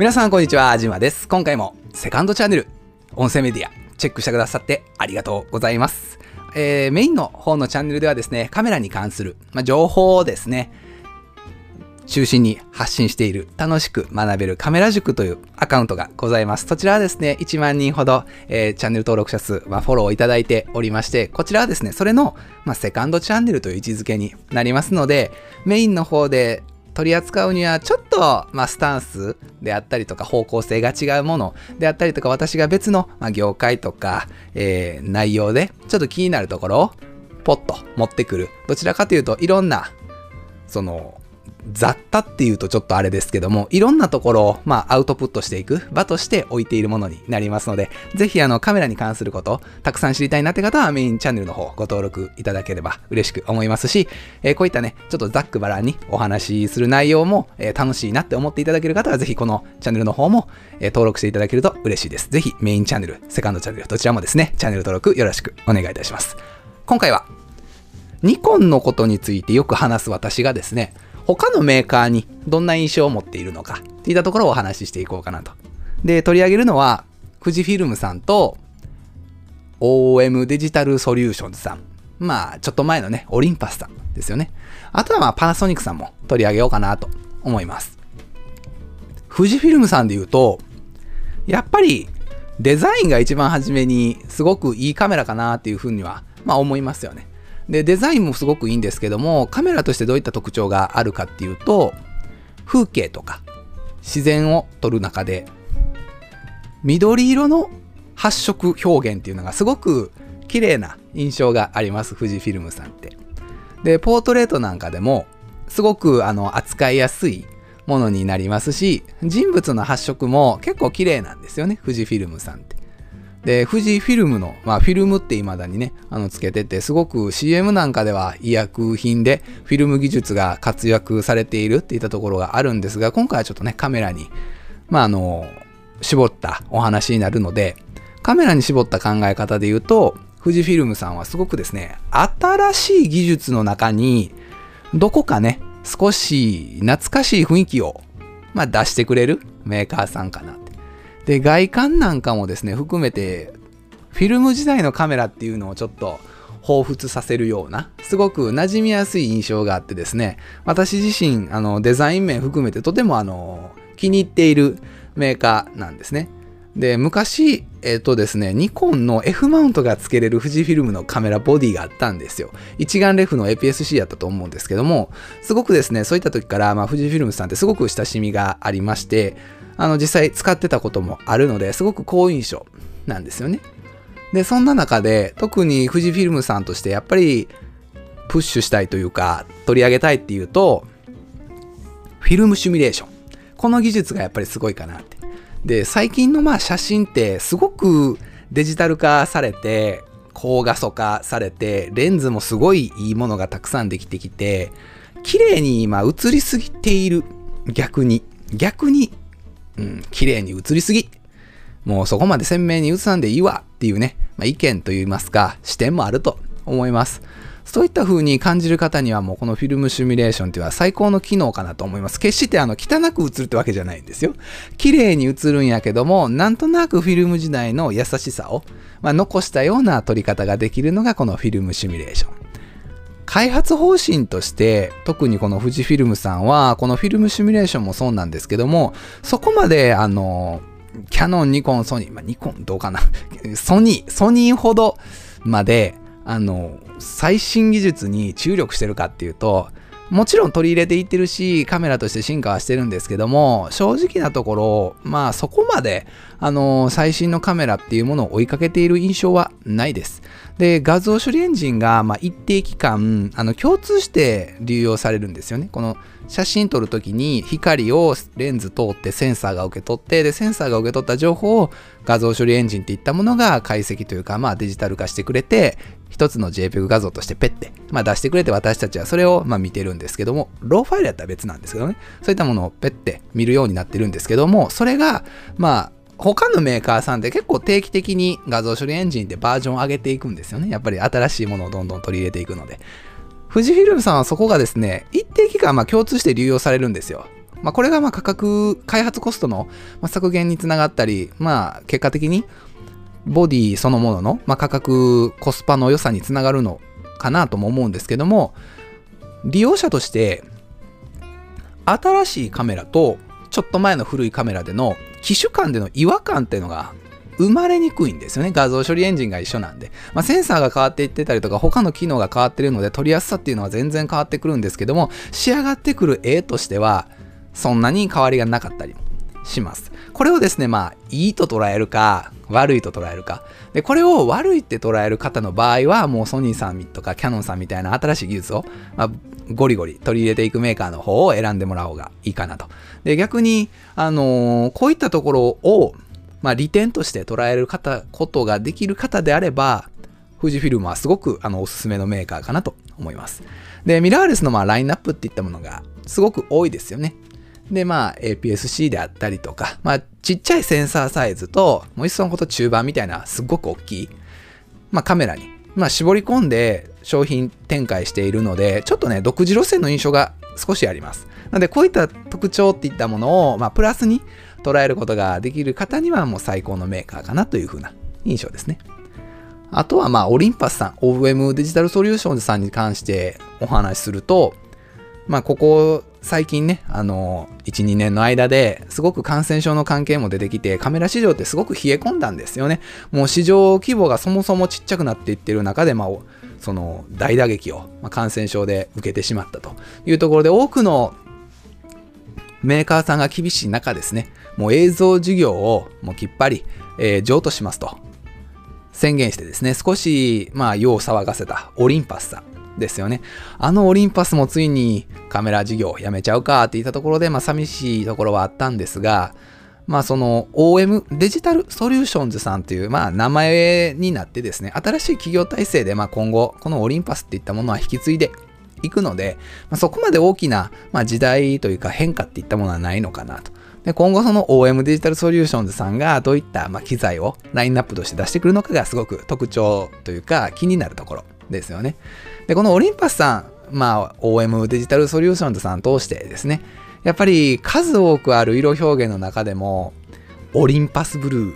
皆さんこんにちは、じまです。今回もセカンドチャンネル音声メディアチェックしてくださってありがとうございます。メインの方のチャンネルではですね、カメラに関する、情報をですね中心に発信している楽しく学べるカメラ塾というアカウントがございます。そちらはですね、1万人ほど、チャンネル登録者数、フォローをいただいておりまして、こちらはですね、それの、セカンドチャンネルという位置づけになりますので、メインの方で取り扱うにはちょっと、スタンスであったりとか方向性が違うものであったりとか、私が別の、業界とか、内容でちょっと気になるところをポッと持ってくる。どちらかというといろんな、その、雑多っていうとちょっとあれですけども、いろんなところを、アウトプットしていく場として置いているものになりますので、ぜひカメラに関することたくさん知りたいなって方はメインチャンネルの方ご登録いただければ嬉しく思いますし、こういったねちょっとざっくばらんにお話しする内容も、楽しいなって思っていただける方はぜひこのチャンネルの方も、登録していただけると嬉しいです。ぜひメインチャンネル、セカンドチャンネルどちらもですねチャンネル登録よろしくお願いいたします。今回はニコンのことについてよく話す私がですね、他のメーカーにどんな印象を持っているのかといったところをお話ししていこうかなと。で、取り上げるのは富士フィルムさんと OM デジタルソリューションズさん。ちょっと前のね、オリンパスさんですよね。あとはパナソニックさんも取り上げようかなと思います。富士フィルムさんで言うと、やっぱりデザインが一番初めにすごくいいカメラかなっていうふうには、思いますよね。で、デザインもすごくいいんですけども、カメラとしてどういった特徴があるかっていうと、風景とか自然を撮る中で緑色の発色表現っていうのがすごく綺麗な印象があります、富士フィルムさんって。で、ポートレートなんかでもすごく扱いやすいものになりますし、人物の発色も結構綺麗なんですよね、富士フィルムさんって。で、富士フィルムの、フィルムって未だにね、つけてて、すごく CM なんかでは医薬品でフィルム技術が活躍されているっていったところがあるんですが、今回はちょっとね、カメラに、絞ったお話になるので、カメラに絞った考え方で言うと、富士フィルムさんはすごくですね、新しい技術の中に、どこかね、少し懐かしい雰囲気を、出してくれるメーカーさんかな。で、外観なんかもですね、含めて、フィルム時代のカメラっていうのをちょっと彷彿させるような、すごく馴染みやすい印象があってですね、私自身、デザイン面含めてとても気に入っているメーカーなんですね。で、昔、ですね、ニコンの F マウントが付けれる富士フィルムのカメラボディがあったんですよ。一眼レフの APS-C やったと思うんですけども、すごくですね、そういった時から、富士フィルムさんってすごく親しみがありまして、実際使ってたこともあるので、すごく好印象なんですよね。で、そんな中で、特に富士フィルムさんとしてやっぱりプッシュしたいというか、取り上げたいっていうと、フィルムシミュレーション。この技術がやっぱりすごいかなって。で、最近の写真ってすごくデジタル化されて、高画素化されて、レンズもすごいいいものがたくさんできてきて、綺麗に今映りすぎている。逆に。綺麗に映りすぎ。もうそこまで鮮明に映さんでいいわっていうね、意見といいますか、視点もあると思います。そういった風に感じる方にはもうこのフィルムシミュレーションっていうのは最高の機能かなと思います。決して汚く映るってわけじゃないんですよ。綺麗に映るんやけども、なんとなくフィルム時代の優しさを、残したような撮り方ができるのがこのフィルムシミュレーション。開発方針として、特にこの富士フィルムさんは、このフィルムシミュレーションもそうなんですけども、そこまで、キャノン、ニコン、ソニー、ニコンどうかな、ソニーほどまで、最新技術に注力してるかっていうと、もちろん取り入れていってるし、カメラとして進化はしてるんですけども、正直なところ、そこまで、最新のカメラっていうものを追いかけている印象はないです。で、画像処理エンジンが、一定期間、共通して流用されるんですよね。この写真撮るときに光をレンズ通ってセンサーが受け取って、で、センサーが受け取った情報を画像処理エンジンっていったものが解析というか、デジタル化してくれて、一つの JPEG 画像としてペッて、出してくれて私たちはそれを見てるんですけども、ローファイルやったら別なんですけどね、そういったものをペッて見るようになってるんですけども、それが、他のメーカーさんって結構定期的に画像処理エンジンでバージョンを上げていくんですよね。やっぱり新しいものをどんどん取り入れていくので。富士フィルムさんはそこがですね、一定期間共通して流用されるんですよ。まあ、これがまあ価格、開発コストの削減につながったり、まあ、結果的にボディそのもののまあ価格、コスパの良さにつながるのかなとも思うんですけども、利用者として新しいカメラとちょっと前の古いカメラでの機種間での違和感っていうのが生まれにくいんですよね。画像処理エンジンが一緒なんで、まあ、センサーが変わっていってたりとか他の機能が変わってるので撮りやすさっていうのは全然変わってくるんですけども、仕上がってくる絵としてはそんなに変わりがなかったりします。これをですね、まあいいと捉えるか悪いと捉えるかで、これを悪いって捉える方の場合はもうソニーさんとかキャノンさんみたいな新しい技術を、まあ、ゴリゴリ取り入れていくメーカーの方を選んでもらおうがいいかなと。で逆にこういったところをまあ利点として捉えることができる方であれば、富士フィルムはすごくおすすめのメーカーかなと思います。で、ミラーレスのまあラインナップっていったものがすごく多いですよね。で、まあ APS-C であったりとか、まあちっちゃいセンサーサイズと、もういっそのこと中盤みたいなすごく大きい、まあカメラに、まあ絞り込んで商品展開しているので、ちょっとね、独自路線の印象が少しあります。なので、こういった特徴っていったものを、まあプラスに、捉えることができる方にはもう最高のメーカーかなという風な印象ですね。あとはまあオリンパスさん、OM デジタルソリューションズさんに関してお話しすると、まあここ最近ね、1、2年の間ですごく感染症の関係も出てきて、カメラ市場ってすごく冷え込んだんですよね。もう市場規模がそもそもちっちゃくなっていってる中で、まあその大打撃を感染症で受けてしまったというところで、多くのメーカーさんが厳しい中ですね、もう映像事業をもうきっぱり譲渡しますと宣言してですね、少しまあ世を騒がせたオリンパスさんですよね。あのオリンパスもついにカメラ事業をやめちゃうかって言ったところで、まあ寂しいところはあったんですが、まあその OM デジタルソリューションズさんというまあ名前になってですね、新しい企業体制でまあ今後このオリンパスっていったものは引き継いでいくので、まあ、そこまで大きな、まあ、時代というか変化っていったものはないのかなと。で今後その OM デジタルソリューションズさんがどういった、まあ、機材をラインナップとして出してくるのかがすごく特徴というか気になるところですよね。でこのオリンパスさん、まあ、OM デジタルソリューションズさん通してですね、やっぱり数多くある色表現の中でもオリンパスブルー、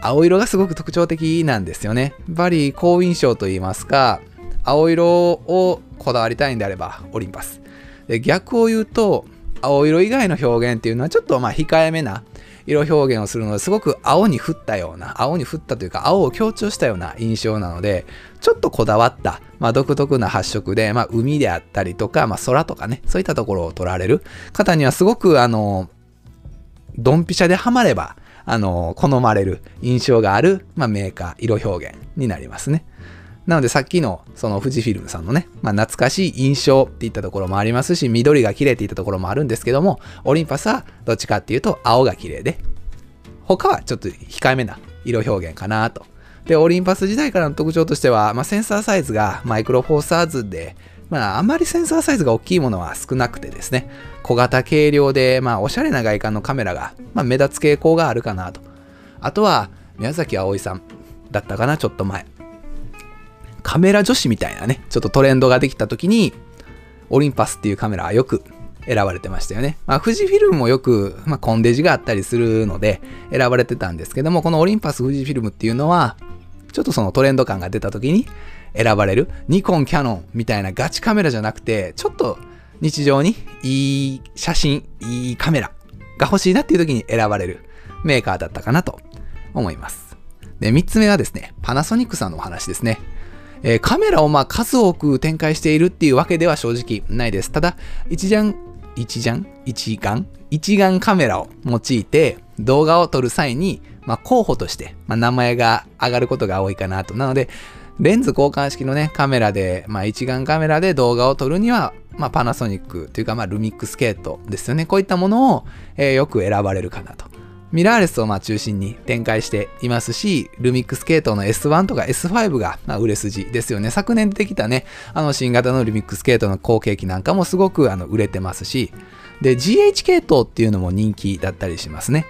青色がすごく特徴的なんですよね。やっぱり好印象といいますか、青色をこだわりたいんであればオリンパスで、逆を言うと青色以外の表現っていうのはちょっとまあ控えめな色表現をするので、すごく青に振ったような、青に振ったというか青を強調したような印象なので、ちょっとこだわった、まあ、独特な発色で、まあ、海であったりとか、まあ、空とかね、そういったところを撮られる方にはすごくドンピシャでハマれば好まれる印象がある、まあ、メーカー色表現になりますね。なのでさっきのその富士フィルムさんのね、まあ、懐かしい印象っていったところもありますし、緑が綺麗っていったところもあるんですけども、オリンパスはどっちかっていうと青が綺麗で、他はちょっと控えめな色表現かなと。で、オリンパス時代からの特徴としては、まあ、センサーサイズがマイクロフォーサーズで、まあ、あまりセンサーサイズが大きいものは少なくてですね、小型軽量で、まあ、おしゃれな外観のカメラが、まあ、目立つ傾向があるかなと。あとは、宮崎あおいさんだったかな、ちょっと前。カメラ女子みたいなね、ちょっとトレンドができた時に、オリンパスっていうカメラはよく選ばれてましたよね。まあ、富士フィルムもよく、まあ、コンデジがあったりするので選ばれてたんですけども、このオリンパス富士フィルムっていうのは、ちょっとそのトレンド感が出た時に選ばれる、ニコン、キャノンみたいなガチカメラじゃなくて、ちょっと日常にいい写真、いいカメラが欲しいなっていう時に選ばれるメーカーだったかなと思います。で、3つ目はですね、パナソニックさんのお話ですね。カメラをまあ数多く展開しているっていうわけでは正直ないです。ただ、一眼カメラを用いて動画を撮る際に、まあ、候補として、まあ、名前が上がることが多いかなと。なので、レンズ交換式のね、カメラで、まあ、一眼カメラで動画を撮るには、まあ、パナソニックというか、まあ、ルミックスケートですよね。こういったものを、よく選ばれるかなと。ミラーレスをまあ中心に展開していますし、ルミックス系統の S1 とか S5 がまあ売れ筋ですよね。昨年出てきたね、新型のルミックス系統の後継機なんかもすごく売れてますし、で、GH 系統っていうのも人気だったりしますね。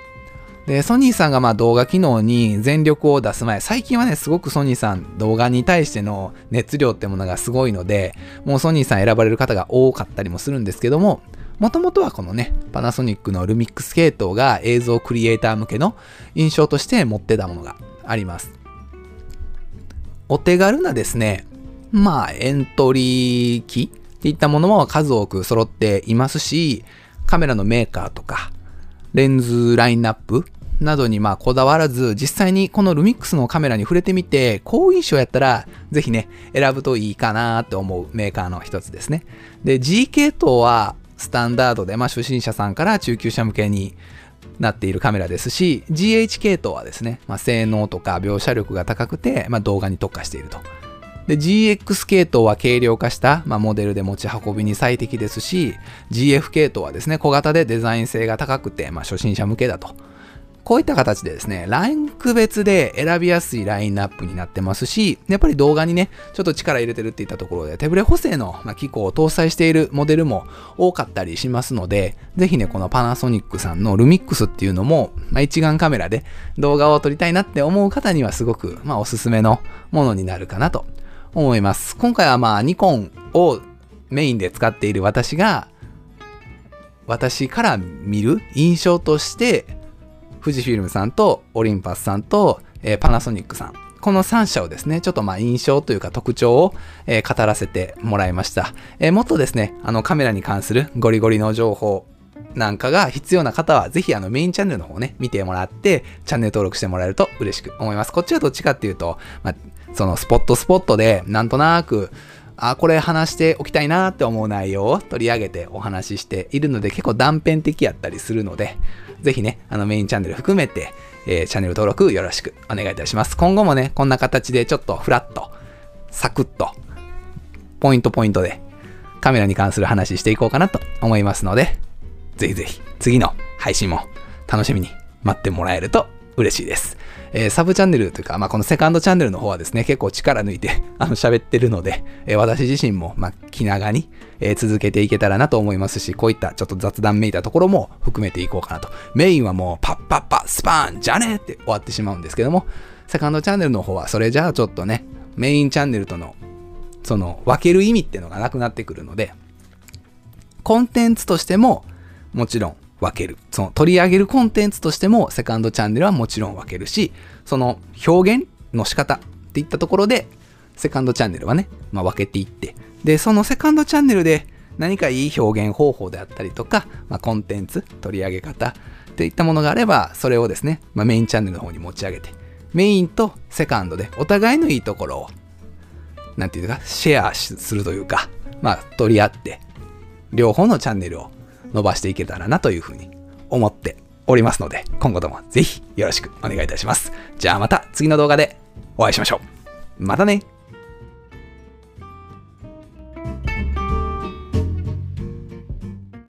で、ソニーさんがまあ動画機能に全力を出す前、最近はね、すごくソニーさん動画に対しての熱量ってものがすごいので、もうソニーさん選ばれる方が多かったりもするんですけども、もともとはこのね、パナソニックのルミックス系統が映像クリエイター向けの印象として持ってたものがあります。お手軽なですね、まあエントリー機っていったものも数多く揃っていますし、カメラのメーカーとか、レンズラインナップなどにまあこだわらず、実際にこのルミックスのカメラに触れてみて、好印象やったら、ぜひね、選ぶといいかなと思うメーカーの一つですね。で、G 系統はスタンダードで、まあ初心者さんから中級者向けになっているカメラですし、GH 系統はですね、まあ、性能とか描写力が高くて、まあ、動画に特化していると。で、GX 系統は軽量化した、まあ、モデルで持ち運びに最適ですし、GF 系統はですね、小型でデザイン性が高くて、まあ、初心者向けだと。こういった形でですね、ランク別で選びやすいラインナップになってますし、やっぱり動画にね、ちょっと力入れてるっていったところで、手ブレ補正の機構を搭載しているモデルも多かったりしますので、ぜひね、このパナソニックさんのルミックスっていうのも、まあ、一眼カメラで動画を撮りたいなって思う方にはすごく、まあ、おすすめのものになるかなと思います。今回はまあ、ニコンをメインで使っている私が、私から見る印象として、富士フィルムさんとオリンパスさんとパナソニックさん。この3社をですね、ちょっとまあ印象というか特徴を語らせてもらいました。もっとですね、カメラに関するゴリゴリの情報なんかが必要な方は、ぜひメインチャンネルの方をね、見てもらって、チャンネル登録してもらえると嬉しく思います。こっちはどっちかっていうと、まあ、そのスポットでなんとなく、あ、これ話しておきたいなって思う内容を取り上げてお話ししているので、結構断片的やったりするので、ぜひね、メインチャンネル含めて、チャンネル登録よろしくお願いいたします。今後もね、こんな形でちょっとフラッと、サクッと、ポイントポイントでカメラに関する話していこうかなと思いますので、ぜひぜひ次の配信も楽しみに待ってもらえると嬉しいです。サブチャンネルというか、まあ、このセカンドチャンネルの方はですね、結構力抜いて喋ってるので、私自身もまあ気長に続けていけたらなと思いますし、こういったちょっと雑談めいたところも含めていこうかなと。メインはもうパッパッパスパーンじゃねって終わってしまうんですけども、セカンドチャンネルの方はそれじゃあちょっとね、メインチャンネルとのその分ける意味っていうのがなくなってくるので、コンテンツとしてももちろん分ける。その取り上げるコンテンツとしてもセカンドチャンネルはもちろん分けるし、その表現の仕方っていったところでセカンドチャンネルはね、まあ、分けていって、でそのセカンドチャンネルで何かいい表現方法であったりとか、まあ、コンテンツ取り上げ方っていったものがあれば、それをですね、まあ、メインチャンネルの方に持ち上げて、メインとセカンドでお互いのいいところを何て言うかシェアするというか、まあ、取り合って両方のチャンネルを伸ばしていけたらなというふうに思っておりますので、今後ともぜひよろしくお願いいたします。じゃあまた次の動画でお会いしましょう。またね。